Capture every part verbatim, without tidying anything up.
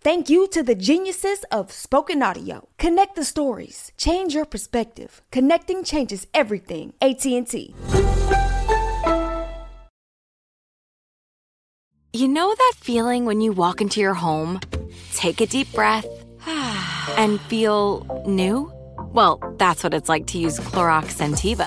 Thank you to the geniuses of spoken audio. Connect the stories. Change your perspective. Connecting changes everything. A T and T. You know that feeling when you walk into your home, take a deep breath, and feel new? Well, that's what it's like to use Clorox Sentiva.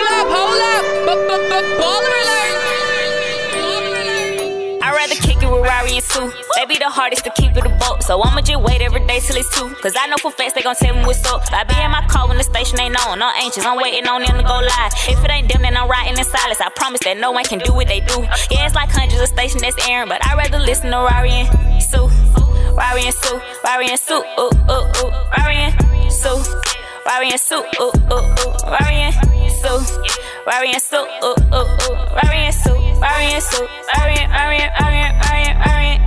up, hold up, Baller Alert! I'd rather kick it with Rari and Sue. They be the hardest to keep it a boat, so I'ma just wait every day till it's two. Cause I know for facts they gon' tell me what's up. I be in my car when the station ain't on. I'm anxious, I'm waiting on them to go live. If it ain't them, then I'm riding in silence. I promise that no one can do what they do. Yeah, it's like hundreds of stations that's airing, but I'd rather listen to Rari and Sue. Rari and Sue, Rari and Sue, ooh, ooh, ooh, Rari and Sue. Rari and Sue, ooh, ooh, ooh, Rari and Sue, Rari and Sue, ooh, ooh, ooh, Rari and Sue, Rari and Sue, Rari and, Rari and, Rari and, Rari and, Rari and Sue.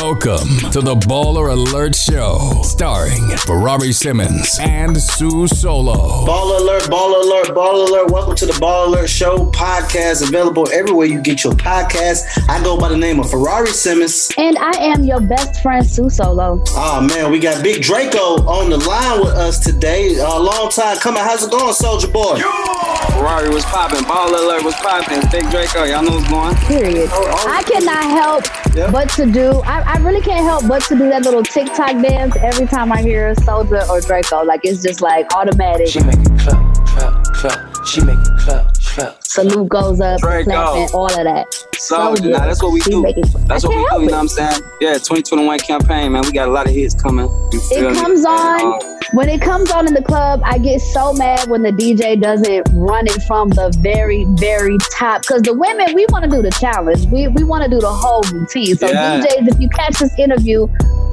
Welcome to the Baller Alert Show, starring Ferrari Simmons and Sue Solo. Baller Alert, Baller Alert, Baller Alert. Welcome to the Baller Alert Show podcast, available everywhere you get your podcast. I go by the name of Ferrari Simmons. And I am your best friend, Sue Solo. Oh, man, we got Big Draco on the line with us today. A uh, long time coming. How's it going, Soulja Boy? Yeah! Ferrari was popping. Baller Alert was popping. Big Draco, y'all know what's going on. Period. Oh, oh. I cannot help yep. but to do. I, I really can't help but to do that little TikTok dance every time I hear Soulja or Draco. Like, it's just like automatic. She make it clap, clap, clap. She make it clap, clap. Salute goes up, Draco, and all of that. Soulja, Soulja. Nah, that's what we do. That's what we do, you know what I'm saying? Yeah, twenty twenty-one campaign, man. We got a lot of hits coming. It comes me? on. Um, when it comes on in the club, I get so mad when the D J doesn't run it from the very, very top. Because the women, we want to do the challenge. We we want to do the whole routine. So yeah. D Js, if you catch this interview,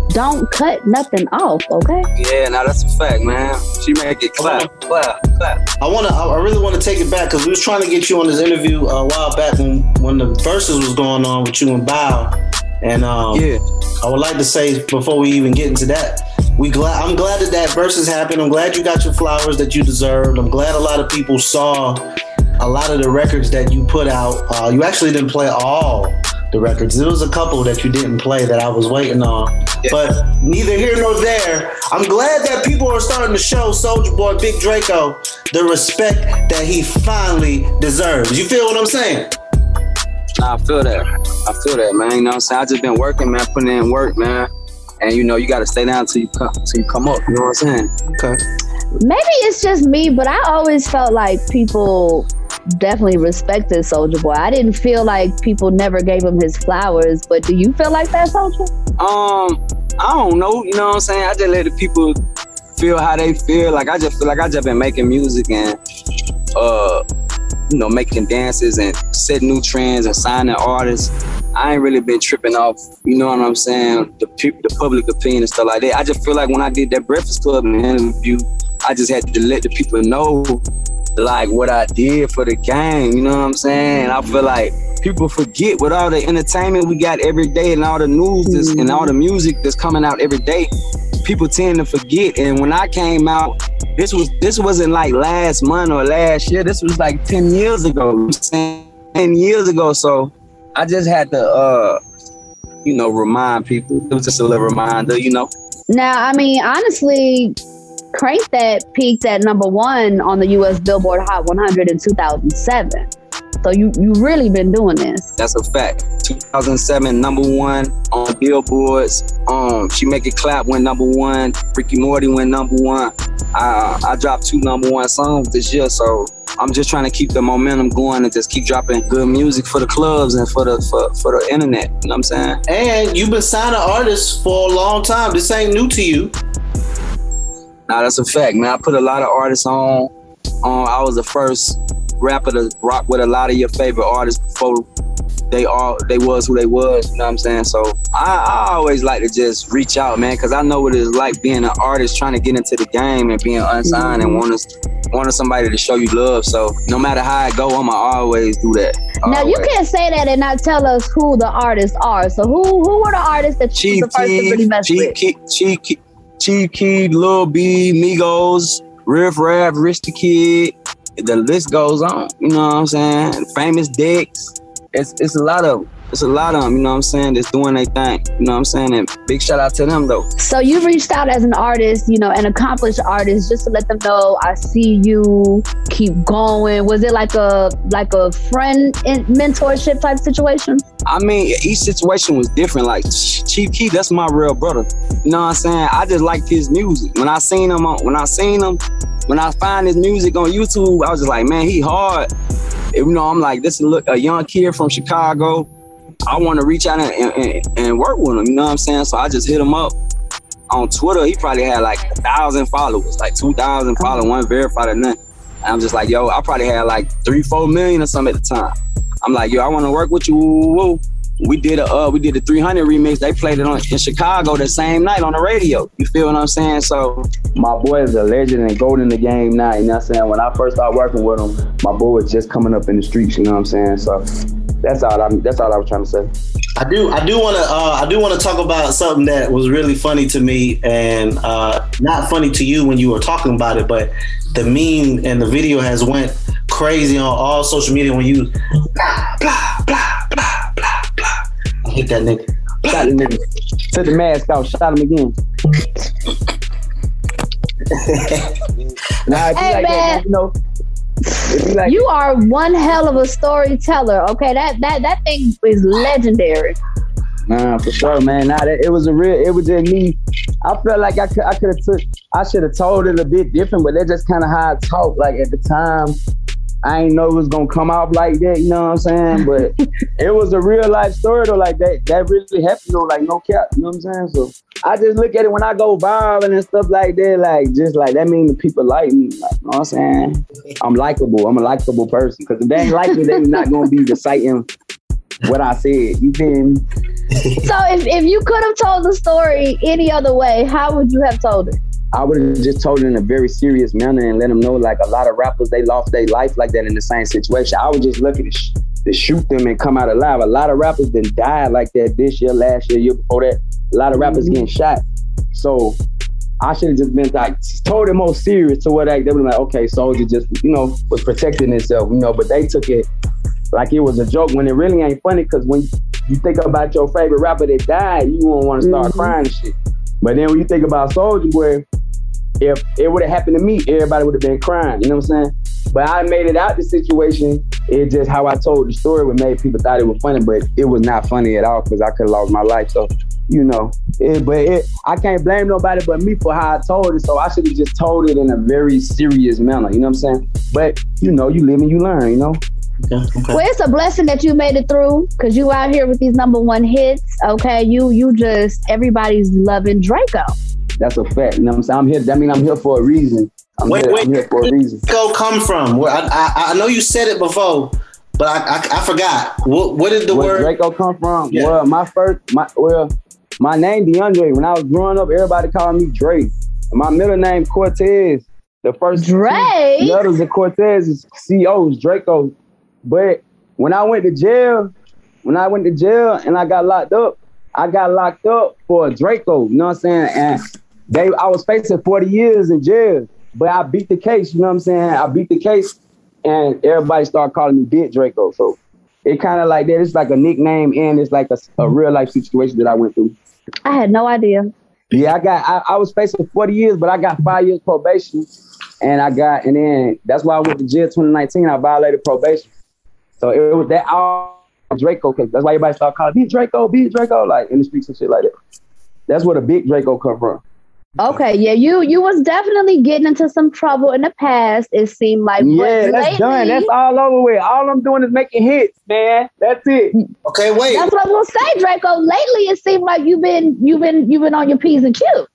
don't cut nothing off, okay? Yeah, now that's a fact, man. She make it clap, clap, clap. I wanna, I really want to take it back because we was trying to get you on this interview a while back when, when the verses was going on with you and Bow. And um, yeah. I would like to say before we even get into that, we glad I'm glad that that verses happened. I'm glad you got your flowers that you deserved. I'm glad a lot of people saw a lot of the records that you put out. Uh, you actually didn't play all the records. There was a couple that you didn't play that I was waiting on. Yeah. But neither here nor there. I'm glad that people are starting to show Soulja Boy, Big Draco, the respect that he finally deserves. You feel what I'm saying? Nah, I feel that. I feel that, man. You know what I'm saying? I just been working, man, putting in work, man. And, you know, you got to stay down till you, come, till you come up. You know what I'm saying? Okay. Maybe it's just me, but I always felt like people definitely respected Soulja Boy. I didn't feel like people never gave him his flowers, but do you feel like that, Soulja? Um, I don't know. You know what I'm saying? I just let the people feel how they feel. Like, I just feel like I just been making music and, uh, you know, making dances and setting new trends and signing artists. I ain't really been tripping off, you know what I'm saying, the the public opinion and stuff like that. I just feel like when I did that Breakfast Club interview, I just had to let the people know, like, what I did for the game, you know what I'm saying? I feel like people forget with all the entertainment we got every day and all the news that's, mm-hmm. and all the music that's coming out every day, people tend to forget. And when I came out, this was this wasn't like last month or last year. This was like ten years ago. You know what I'm saying? ten years ago. So I just had to, uh, you know, remind people. It was just a little reminder, you know. Now, I mean, honestly, Crank That peaked at number one on the U S Billboard Hot one hundred in two thousand seven. So you you really been doing this. That's a fact. two thousand seven, number one on Billboards. Um, She Make It Clap went number one. Freaky Mordy went number one. I, I dropped two number one songs this year, so I'm just trying to keep the momentum going and just keep dropping good music for the clubs and for the for, for the internet. You know what I'm saying? And you've been signing artists for a long time. This ain't new to you. Nah, that's a fact, man. I put a lot of artists on. Um, I was the first rapper to rock with a lot of your favorite artists before they all they was who they was, you know what I'm saying? So I, I always like to just reach out, man, because I know what it's like being an artist trying to get into the game and being unsigned and wanting wanting somebody to show you love. So no matter how I go, I'ma always do that. Now always. You can't say that and not tell us who the artists are. So who who were the artists that you Chief was the first Keef, to really mess Chief with? Keef, Chief Keef, Chief Keef, Lil B, Migos, Riff Raff, Rich the Kid. The list goes on, you know what I'm saying? Famous Dicks. It's it's a lot of it's a lot of them, you know what I'm saying? That's doing their thing, you know what I'm saying? And big shout out to them though. So you reached out as an artist, you know, an accomplished artist, just to let them know I see you, keep going. Was it like a like a friend in mentorship type situation? I mean, each situation was different. Like Chief Keef, that's my real brother. You know what I'm saying? I just liked his music. When I seen him, on, when I seen him, when I find his music on YouTube, I was just like, man, he hard. You know, I'm like, this is a young kid from Chicago. I want to reach out and, and, and work with him. You know what I'm saying? So I just hit him up on Twitter. He probably had like a thousand followers, like two thousand followers, one verified or nothing. And I'm just like, yo, I probably had like three, four million or something at the time. I'm like, yo, I want to work with you. We did a uh, we did a three hundred remix. They played it on in Chicago the same night on the radio. You feel what I'm saying? So my boy is a legend and gold in the game now. You know what I'm saying? When I first started working with him, my boy was just coming up in the streets. You know what I'm saying? So that's all I'm. That's all I was trying to say. I do. I do want to. Uh, I do want to talk about something that was really funny to me and uh, not funny to you when you were talking about it. But the meme and the video has went crazy on all social media when you blah blah blah blah. Hit that nigga. Shot the nigga. Took the mask out. Shot him again. Nah, if hey, like man. That, you know, if like you are one hell of a storyteller. Okay, that that that thing is legendary. Nah, for sure, man. Nah, that, it was a real. It was just me. I felt like I could. I could have took. I should have told it a bit different, but that's just kind of how I talk. Like at the time. I ain't know it was gonna come out like that, you know what I'm saying? But it was a real life story though, like that that really happened though, like no cap, you know what I'm saying? So I just look at it when I go viral and stuff like that, like just like that means the people like me, like, you know what I'm saying? I'm likable, I'm a likable person, because if they ain't like me, they're not gonna be reciting what I said, you feel me? So if, if you could have told the story any other way, how would you have told it? I would have just told it in a very serious manner and let them know, like, a lot of rappers, they lost their life like that in the same situation. I was just lucky to, sh to shoot them and come out alive. A lot of rappers done died like that this year, last year, year before that. A lot of rappers mm-hmm. getting shot. So I should have just been like, told it more serious to what I, they were like, okay, Soulja just, you know, was protecting itself, you know, but they took it like it was a joke when it really ain't funny, because when you think about your favorite rapper that died, you won't want to start mm-hmm. crying and shit. But then when you think about Soulja Boy, if it would have happened to me, everybody would have been crying, you know what I'm saying? But I made it out the situation. It's just how I told the story, what made people thought it was funny, but it was not funny at all because I could have lost my life. So, you know, it, but it, I can't blame nobody but me for how I told it. So I should have just told it in a very serious manner, you know what I'm saying? But, you know, you live and you learn, you know? Okay, okay. Well, it's a blessing that you made it through, because you out here with these number one hits, okay? You, you just, everybody's loving Draco. That's a fact. You know what I'm saying? I'm here. That means I'm here for a reason. I'm wait, here, wait. I'm here for a reason. Where did Draco come from? Well, I, I I know you said it before, but I I, I forgot. What what did the Where word Draco come from? Yeah. Well, my first my well, my name DeAndre. When I was growing up, everybody called me Drake. And my middle name Cortez. The first Drake letters of Cortez is C O's Draco. But when I went to jail, when I went to jail and I got locked up, I got locked up for a Draco. You know what I'm saying? And They, I was facing forty years in jail, but I beat the case, you know what I'm saying? I beat the case, and everybody started calling me Big Draco. So it kind of like that. It's like a nickname, and it's like a, a real life situation that I went through. I had no idea. Yeah, I got. I, I was facing forty years, but I got five years probation, and I got. And then that's why I went to jail twenty nineteen. I violated probation, so it was that all Draco case. That's why everybody started calling Big Draco, Big Draco, like in the streets and shit like that. That's where the Big Draco come from. Okay, yeah, you you was definitely getting into some trouble in the past, it seemed like. Yeah, that's lately, done. That's all over with. All I'm doing is making hits, man. That's it. Okay, wait. That's what I'm gonna say, Draco. Lately, it seemed like you've been you've been you've been on your P's and Q's.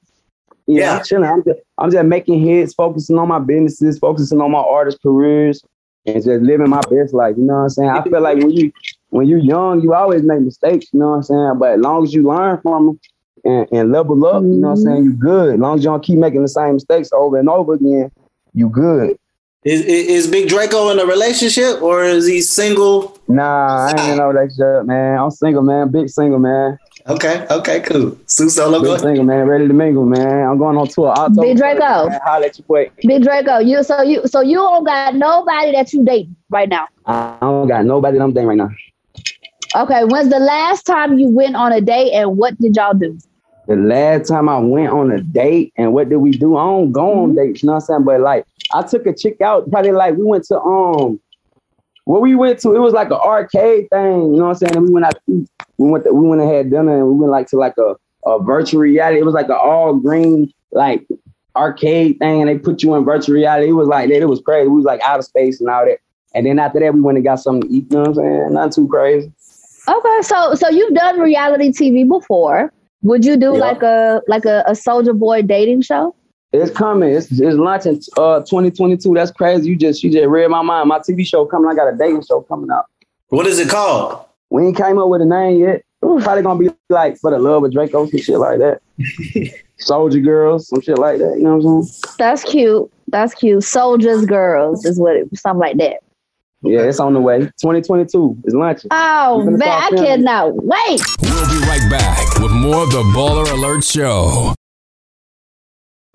Yeah, yeah. I'm chilling. I'm just, I'm just making hits, focusing on my businesses, focusing on my artist careers, and just living my best life. You know what I'm saying? I feel like when you when you're young, you always make mistakes. You know what I'm saying? But as long as you learn from them. And, and level up, you know what I'm saying? You good. As long as you don't keep making the same mistakes over and over again, you good. Is is Big Draco in a relationship or is he single? Nah, I ain't in no relationship, man. I'm single, man. Big single, man. Okay, okay, cool. Sue Solo, go ahead. Single, man. Ready to mingle, man. I'm going on tour. Big Draco. Holler at you quick. Big Draco, you so you so you don't got nobody that you dating right now. I don't got nobody that I'm dating right now. Okay, when's the last time you went on a date and what did y'all do? The last time I went on a date and what did we do? I don't go on dates, you know what I'm saying? But like, I took a chick out, probably like we went to, um, what we went to, it was like an arcade thing, you know what I'm saying? And we went out, we went, to, we went and had dinner and we went like to like a, a virtual reality. It was like an all green, like arcade thing and they put you in virtual reality. It was like that, it was crazy. We was like out of space and all that. And then after that, we went and got something to eat, you know what I'm saying? Not too crazy. Okay, so so you've done reality T V before. Would you do yep. like a like a, a Soulja Boy dating show? It's coming. It's it's launching uh twenty twenty-two. That's crazy. You just she just read my mind. My T V show coming. I got a dating show coming out. What is it called? We ain't came up with a name yet. It's probably gonna be like For the Love of Draco, some shit like that. Soulja Girls, some shit like that. You know what I'm saying? That's cute. That's cute. Soulja's Girls is what it, something like that. Yeah, it's on the way. twenty twenty-two is launching. Oh, man, I cannot wait. We'll be right back with more of the Baller Alert Show.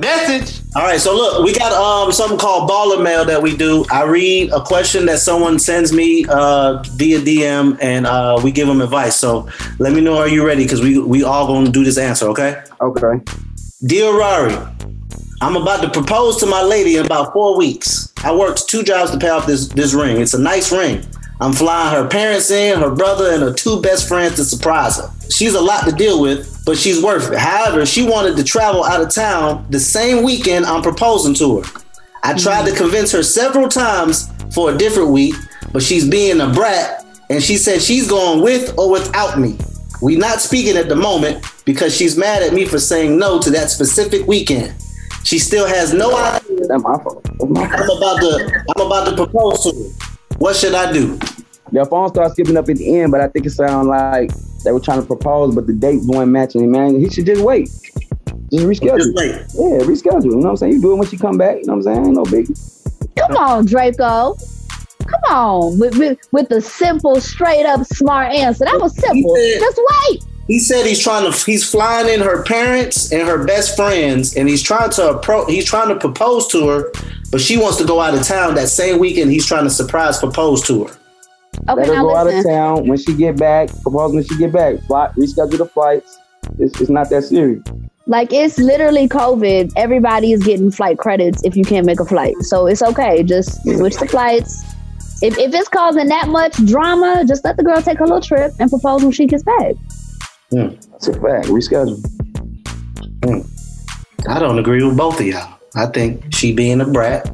Message. All right, so look, we got um something called Baller Mail that we do. I read a question that someone sends me uh via D M, and uh we give them advice. So let me know, are you ready? Because we we all gonna do this answer, okay? Okay. Dear Rari, I'm about to propose to my lady in about four weeks. I worked two jobs to pay off this this ring. It's a nice ring. I'm flying her parents in, her brother, and her two best friends to surprise her. She's a lot to deal with, but she's worth it. However, she wanted to travel out of town the same weekend I'm proposing to her. I tried to convince her several times for a different week, but she's being a brat, and she said she's going with or without me. We not speaking at the moment because she's mad at me for saying no to that specific weekend. She still has no idea. That's my fault. That's my fault. I'm about to, I'm about to propose to her. What should I do? Their phone started skipping up at the end, but I think it sounded like they were trying to propose, but the dates weren't matching. Man, he should just wait. Just reschedule. Just wait. Yeah, reschedule. You know what I'm saying? You do it when she come back. You know what I'm saying? Ain't no biggie. Come on, Draco. Come on. With, with, with the simple, straight up, smart answer. That was simple. Said, just wait. He said he's trying to, he's flying in her parents and her best friends, and he's trying to appro- he's trying to propose to her, but she wants to go out of town that same weekend. He's trying to surprise propose to her. Okay, let her now go listen. Out of town when she get back. Propose when she get back. Fly, reschedule the flights. It's, it's not that serious. Like, it's literally COVID. Everybody is getting flight credits if you can't make a flight. So it's okay. Just switch the flights. If if it's causing that much drama, just let the girl take her little trip and propose when she gets back. Yeah, that's a fact. Reschedule. Mm. I don't agree with both of y'all. I think she being a brat.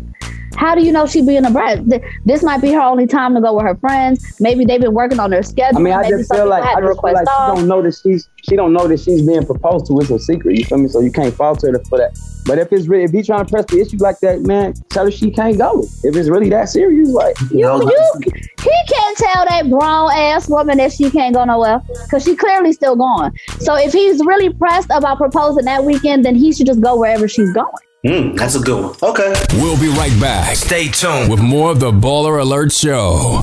How do you know she being a brat? This might be her only time to go with her friends. Maybe they've been working on their schedule. I mean, I just feel like I just feel like she don't know that she's she don't know that she's being proposed to. It's a secret. You feel me? So you can't fault her for that. But if it's re- if he trying to press the issue like that, man, tell her she can't go. If it's really that serious, like you, no. you, he can't tell that brown ass woman that she can't go nowhere because she clearly still going. So if he's really pressed about proposing that weekend, then he should just go wherever she's going. Mm, that's a good one. Okay. We'll be right back. Stay tuned with more of the Baller Alert Show.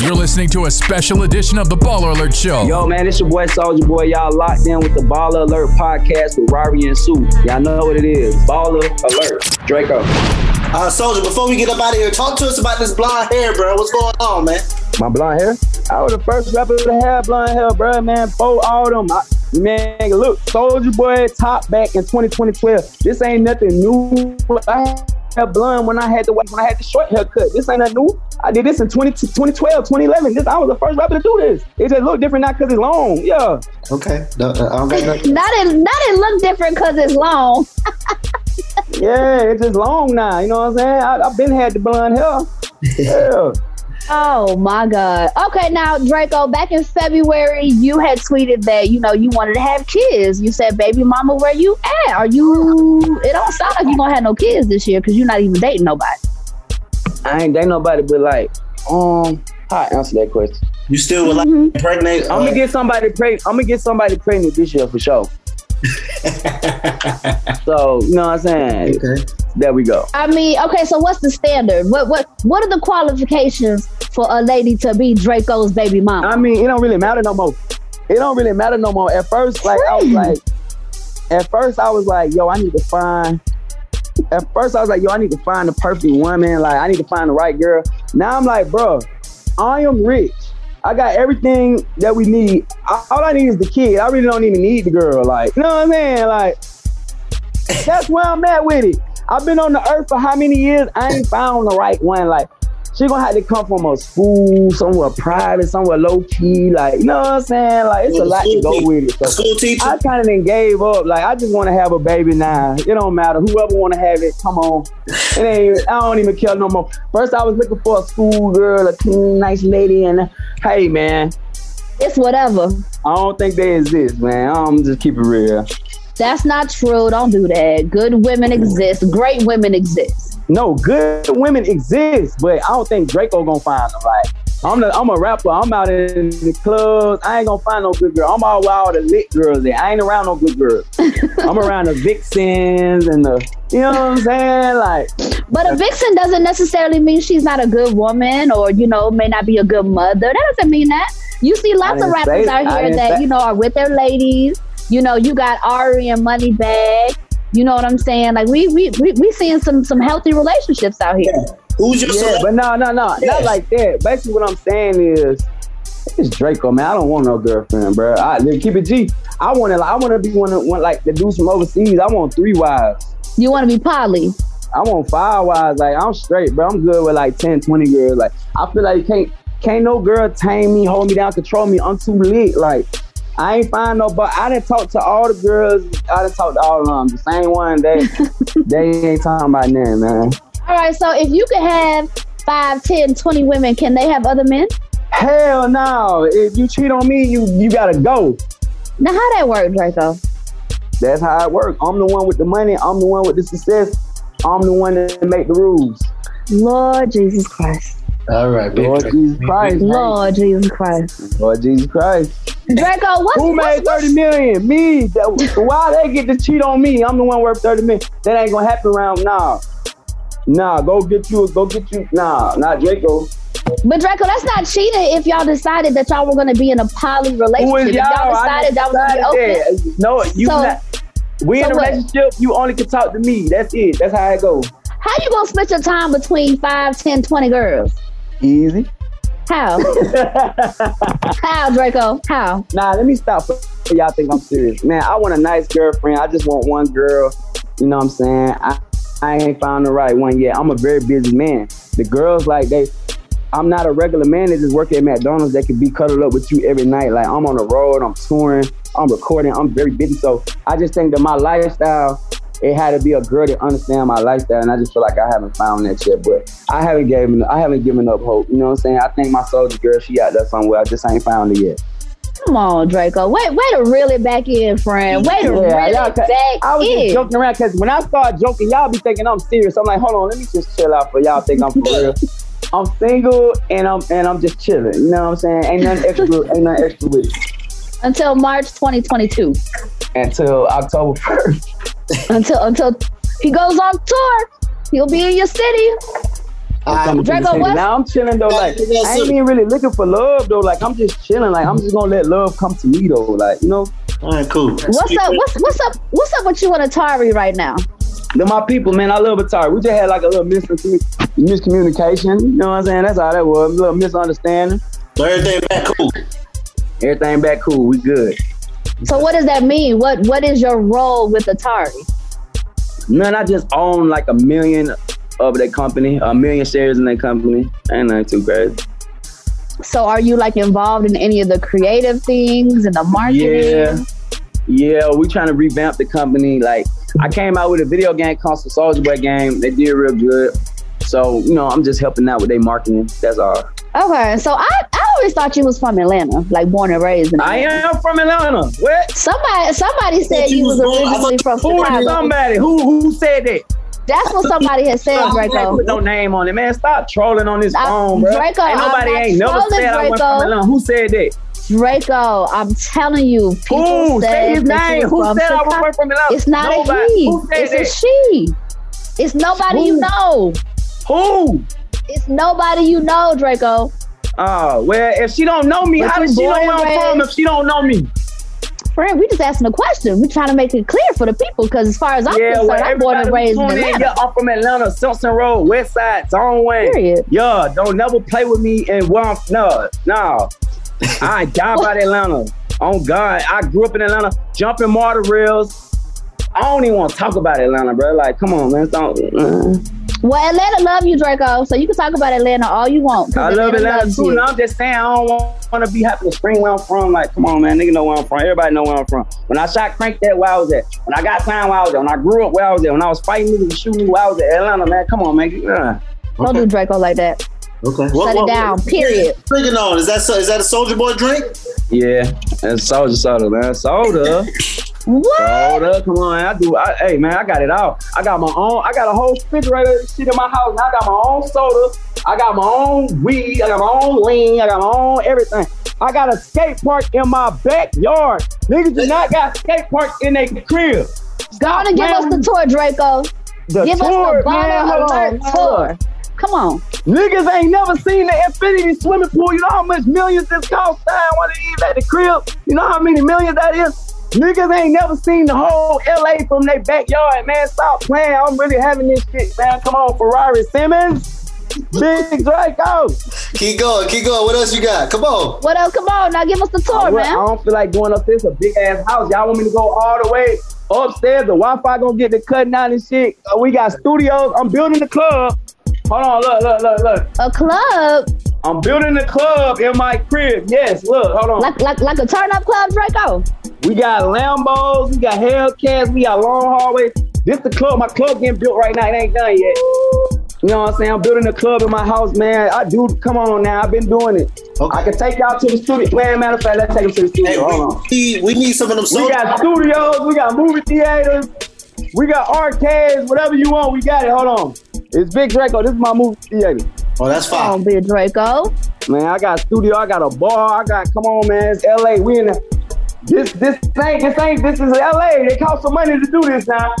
You're listening to a special edition of the Baller Alert Show. Yo, man, it's your boy Soulja Boy. Y'all locked in with the Baller Alert podcast with Rari and Sue. Y'all know what it is. Baller Alert. Draco. Uh, Soulja, before we get up out of here, talk to us about this blonde hair, bro. What's going on, man? My blonde hair? I was the first rapper to have blonde hair, bro, man. For all them. I, man, look, Soulja Boy top back in twenty twelve. This ain't nothing new. I had blonde when I had the when I had the short haircut. This ain't nothing new. I did this in twenty twelve, twenty eleven. This, I was the first rapper to do this. It just looked different now because it's long. Yeah. Okay. No, I don't got not it, not it looked different because it's long. Yeah, it's just long now. You know what I'm saying? I, I've been had the blonde hair. Yeah. Oh, my God. Okay, now, Draco, back in February, you had tweeted that, you know, you wanted to have kids. You said, baby mama, where you at? Are you... It don't sound like you're going to have no kids this year because you're not even dating nobody. I ain't dating nobody, but like, um, how I answer that question? You still would like mm-hmm. pregnant? I'm gonna get somebody pregnant. I'm gonna get somebody pregnant this year for sure. So, you know what I'm saying? Okay. There we go. I mean, okay, so what's the standard? What what what are the qualifications for a lady to be Draco's baby mama? I mean, it don't really matter no more. It don't really matter no more. At first, like, I was like, at first I was like, yo, I need to find, at first I was like, yo, I need to find the perfect woman. Like, I need to find the right girl. Now I'm like, bro, I am rich. I got everything that we need. I, all I need is the kid. I really don't even need the girl. Like, you know what I'm saying? Like, that's where I'm at with it. I've been on the earth for how many years? I ain't found the right one. Like, she gonna have to come from a school, somewhere private, somewhere low key. Like, you know what I'm saying? Like, it's a lot to go with it. So I kind of then gave up. Like, I just want to have a baby now. It don't matter. Whoever want to have it, come on. It ain't. I don't even care no more. First, I was looking for a school girl, a clean, nice lady, and hey, man, it's whatever. I don't think they exist, man. I'm just keep it real. That's not true. Don't do that. Good women exist. Great women exist. No, good women exist, but I don't think Draco gonna find them. Like, I'm the, I'm a rapper. I'm out in the clubs. I ain't gonna find no good girl. I'm all wild the lit girls. There, I ain't around no good girls. I'm around the vixens and the, you know what I'm saying? Like, but a vixen doesn't necessarily mean she's not a good woman, or, you know, may not be a good mother. That doesn't mean that. You see lots of rappers out here that say, you know, are with their ladies. You know, you got Ari and Moneybagg. You know what I'm saying? Like, we we we, we seeing some some healthy relationships out here. Yeah. Who's your yeah, but no, no, no, yeah. Not like that. Basically, what I'm saying is, it's Draco, man. I don't want no girlfriend, bro. I keep it G. I want to, I want to be one, one like the dudes from overseas. I want three wives. You want to be poly? I want five wives. Like, I'm straight, bro. I'm good with like ten, twenty girls. Like, I feel like can't can't no girl tame me, hold me down, control me. I'm too lit, like. I ain't find no, but I done talked to all the girls. I done talked to all of them. The same one, they, they ain't talking about nothing, man. All right, so if you could have five, ten, twenty women, can they have other men? Hell no. If you cheat on me, you, you gotta go. Now, how that work, Draco? That's how it works. I'm the one with the money. I'm the one with the success. I'm the one that make the rules. Lord Jesus Christ. All right, baby. Lord Jesus Christ. Lord Jesus Christ. Lord Jesus Christ. Draco, what's, who made what's, thirty million? Me. Why they get to cheat on me? I'm the one worth thirty million. That ain't gonna happen around now. Nah. nah, go get you. Go get you. Nah, not Draco. But Draco, that's not cheating. If y'all decided that y'all were gonna be in a poly relationship, y'all? If y'all decided that was gonna be open. No, you so, not. We so in a what? relationship. You only can talk to me. That's it. That's how it goes. How you gonna split your time between five, ten, twenty girls? Easy. How? How, Draco? How? Nah, let me stop. Y'all think I'm serious. Man, I want a nice girlfriend. I just want one girl. You know what I'm saying? I, I ain't found the right one yet. I'm a very busy man. The girls, like, they... I'm not a regular man that just work at McDonald's that can be cuddled up with you every night. Like, I'm on the road. I'm touring. I'm recording. I'm very busy. So, I just think that my lifestyle... It had to be a girl that understand my lifestyle, and I just feel like I haven't found that yet. But I haven't given, I haven't given up hope. You know what I'm saying? I think my Soulja girl, she out there somewhere. I just ain't found her yet. Come on, Draco. Wait, wait to reel it back in, friend. Wait to yeah, reel it back in. I was just joking around because when I start joking, y'all be thinking I'm serious. I'm like, hold on, let me just chill out for y'all think I'm for real. I'm single and I'm and I'm just chilling. You know what I'm saying? Ain't nothing extra. Ain't nothing extra with it. Until March twenty twenty-two. Until October first. until until he goes on tour, he'll be in your city. Uh, Draco, what? Now I'm chilling though, like I ain't even really looking for love though. Like I'm just chilling, like I'm just gonna let love come to me though, like you know. All right, cool. What's up? What's what's up? What's up with you and Atari right now? They're my people, man. I love Atari. We just had like a little mis- miscommunication. You know what I'm saying? That's all that was. A little misunderstanding. So everything back cool. Everything back cool. We good. So what does that mean? What What is your role with Atari? Man, I just own like a million of their company, a million shares in their company. Ain't nothing too crazy. So are you like involved in any of the creative things and the marketing? Yeah, yeah. We trying to revamp the company. Like I came out with a video game console, Soulja Boy game. They did real good. So you know, I'm just helping out with their marketing. That's all. Okay, so I, I always thought you was from Atlanta, like born and raised in Atlanta. I am from Atlanta. What? Somebody somebody said you, you was originally from Chicago. Somebody who who said that? That's what somebody had said, Draco. Put no name on it, man. Stop trolling on this I, phone, bro. Draco, ain't nobody ain't never said Draco. I went from Atlanta. Who said that? Draco. I'm telling you, people Ooh, say his name. Who said Chicago. I was work from Atlanta? It's not Nobody. a he. It's that? a she. It's nobody Who? you know. Who? It's nobody you know, Draco. Oh, uh, well, if she don't know me, but how does she know where I'm from if she don't know me? Friend, we just asking a question. We're trying to make it clear for the people because as far as I'm yeah, concerned, well, I'm born and raised in Atlanta. In, yeah, I'm from Atlanta, Simpson Road, West Side, Zoneway. Period. Yeah, don't never play with me and well, no, no. I die by Atlanta. Oh, God. I grew up in Atlanta, jumping martyr rails. I don't even want to talk about Atlanta, bro. Like, come on, man. Don't. Uh. Well, Atlanta love you, Draco. So you can talk about Atlanta all you want. I love Atlanta, Atlanta too. No, I'm just saying, I don't want to be happy to spring where I'm from. Like, come on, man. Nigga know where I'm from. Everybody know where I'm from. When I shot Crank That, where I was at. When I got time, where I was at. When I grew up, where I was at. When I was fighting niggas and shooting, where I was at. Atlanta, man. Come on, man. Uh. Don't okay. do Draco like that. Okay. Shut what, it what, down. What, period. Drinking on. Is that so, is that a Soulja Boy drink? Yeah, that's Soulja Soda, man. Soda. What? Soda. Come on, I do. I, hey, man, I got it all. I got my own. I got a whole refrigerator shit in my house. And I got my own soda. I got my own weed. I got my own lean. I got my own everything. I got a skate park in my backyard. Niggas do not got skate park in their crib. Go on and give us the tour, Draco. The give tour, us the Baller Alert tour. Come on. Niggas ain't never seen the infinity swimming pool. You know how much millions this cost? I want to eat at the crib. You know how many millions that is? Niggas ain't never seen the whole L A from their backyard, man. Stop playing. I'm really having this shit, man. Come on, Ferrari Simmons. Big Draco. Keep going, keep going. What else you got? Come on. What else? Come on. Now give us the tour, I man. I don't feel like going up this a big ass house. Y'all want me to go all the way upstairs? The Wi-Fi gonna get the cutting out and shit. We got studios. I'm building the club. Hold on, look, look, look, look. A club? I'm building a club in my crib. Yes, look, hold on. Like like, like a turn-up club, Draco? We got Lambos, we got Hellcats, we got long hallways. This the club. My club getting built right now. It ain't done yet. You know what I'm saying? I'm building a club in my house, man. I do. Come on now. I've been doing it. Okay. I can take y'all to the studio. Man, matter of fact, let's take them to the studio. Hey, hold on. We, we need some of them songs. We got studios. We got movie theaters. We got arcades. Whatever you want, we got it. Hold on. It's Big Draco. This is my movie theater. Oh, that's fine. Come on, Big Draco. Man, I got a studio. I got a bar. I got, come on, man. It's L A. We in the, this, this ain't, this ain't, this is L A. It costs some money to do this now.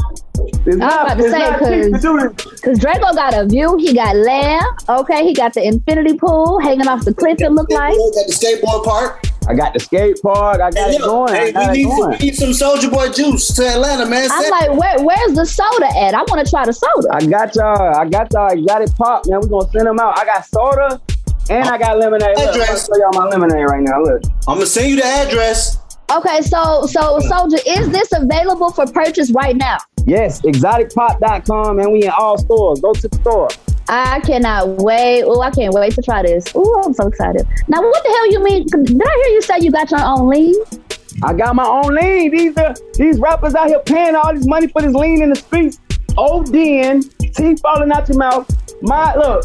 It's not, about to it's say, not cheap to do this. Because Draco got a view. He got land. Okay, he got the infinity pool hanging off the cliff, it looked like. Got the skateboard park. I got the skate park. I got hey, it going. Hey, got we, it need going. Some, we need some Soulja Boy juice to Atlanta, man. I'm Set like, where, where's the soda at? I want to try the soda. I got y'all. I got y'all. You got it pop, man. We're going to send them out. I got soda and oh. I got lemonade. Look, I'm going to show y'all my lemonade right now. Look. I'm going to send you the address. Okay, so, so Soulja, is this available for purchase right now? Yes, exotic pop dot com, and we in all stores. Go to the store. I cannot wait. Oh, I can't wait to try this. Oh, I'm so excited. Now, what the hell you mean? Did I hear you say you got your own lean? I got my own lean. These are, these rappers out here paying all this money for this lean in the streets. O D N, teeth falling out your mouth. My, look,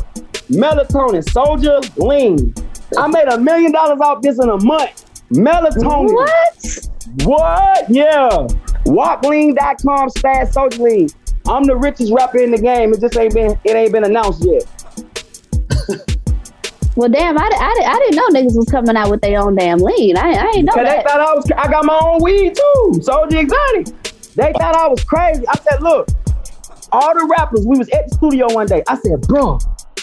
melatonin, Soulja Lean. I made a million dollars off this in a month. Melatonin. What? What? Yeah. walk lean dot com slash Soulja Lean. I'm the richest rapper in the game. It just ain't been it ain't been announced yet. Well, damn, I, I, I didn't know niggas was coming out with their own damn lean. I, I ain't know that. They thought I was. I got my own weed too, Soulja Exotics. They thought I was crazy. I said, look, all the rappers. We was at the studio one day. I said, bro,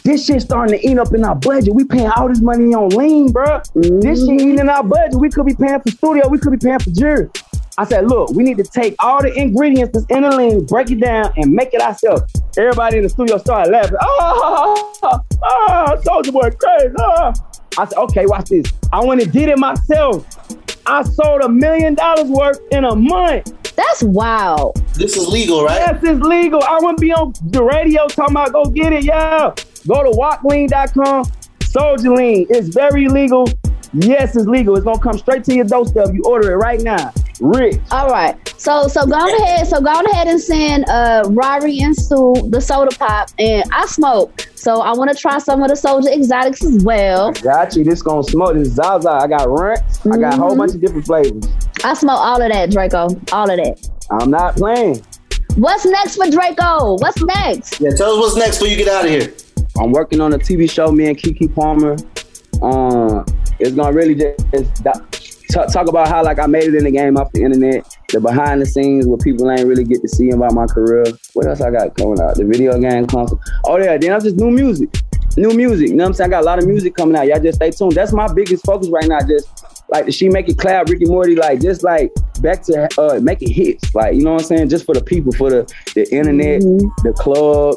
this shit starting to eat up in our budget. We paying all this money on lean, bro. Mm-hmm. This shit eating in our budget. We could be paying for studio. We could be paying for jury. I said, look, we need to take all the ingredients that's in the lean, break it down, and make it ourselves. Everybody in the studio started laughing. Oh, oh, oh Soulja Boy crazy. Oh. I said, okay, watch this. I went and did it myself. I sold a million dollars worth in a month. That's wild. This is legal, right? Yes, it's legal. I wouldn't be on the radio talking about go get it, yeah. Go to walk lean dot com. Soulja Lean. It's very legal. Yes, it's legal. It's gonna come straight to your doorstep. You order it right now. Rich. All right. So so go on ahead. So go on ahead and send uh Rari and Sue the soda pop. And I smoke. So I want to try some of the Soulja Exotics as well. I got you. This gonna smoke. This is Zaza. I got ranch. Mm-hmm. I got a whole bunch of different flavors. I smoke all of that, Draco. All of that. I'm not playing. What's next for Draco? What's next? Yeah, tell us what's next before you get out of here. I'm working on a T V show, me and Keke Palmer. Um, it's gonna really just Talk, talk about how like I made it in the game off the internet, the behind the scenes what people ain't really get to see about my career. What else I got coming out? The video game console. Oh yeah, then I'm just new music. New music. You know what I'm saying? I got a lot of music coming out. Y'all just stay tuned. That's my biggest focus right now. Just like the She Make It Clap, Freaky Mordy, like just like back to uh, making hits. Like, you know what I'm saying? Just for the people, for the, the internet, mm-hmm. the clubs.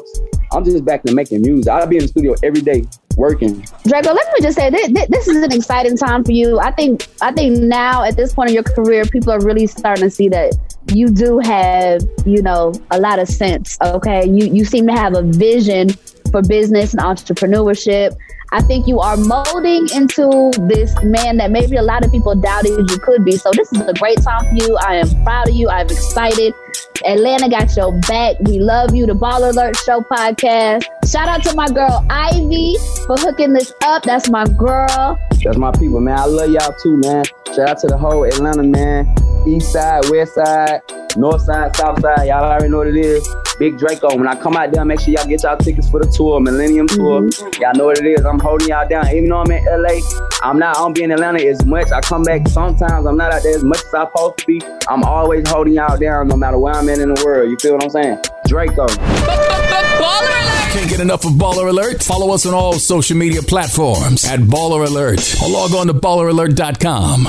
I'm just back to making music. I'll be in the studio every day working. Draco, let me just say this, this is an exciting time for you. I think I think now at this point in your career, people are really starting to see that you do have, you know, a lot of sense, okay? You you seem to have a vision for business and entrepreneurship. I think you are molding into this man that maybe a lot of people doubted you could be. So this is a great time for you. I am proud of you. I'm excited. Atlanta got your back. We love you. The Baller Alert Show podcast. Shout out to my girl Ivy for hooking this up. That's my girl. That's my people, man. I love y'all too, man. Shout out to the whole Atlanta, man. East side, west side, north side, south side. Y'all already know what it is. Big Draco. When I come out there, make sure y'all get y'all tickets for the tour, Millennium Tour. Mm-hmm. Y'all know what it is. I'm holding y'all down. Even though I'm in L A, I'm not, I don't be in Atlanta as much. I come back sometimes. I'm not out there as much as I'm supposed to be. I'm always holding y'all down no matter where I'm in in the world. You feel what I'm saying? Draco. Baller Alert! Can't get enough of Baller Alert? Follow us on all social media platforms at Baller Alert or log on to baller alert dot com.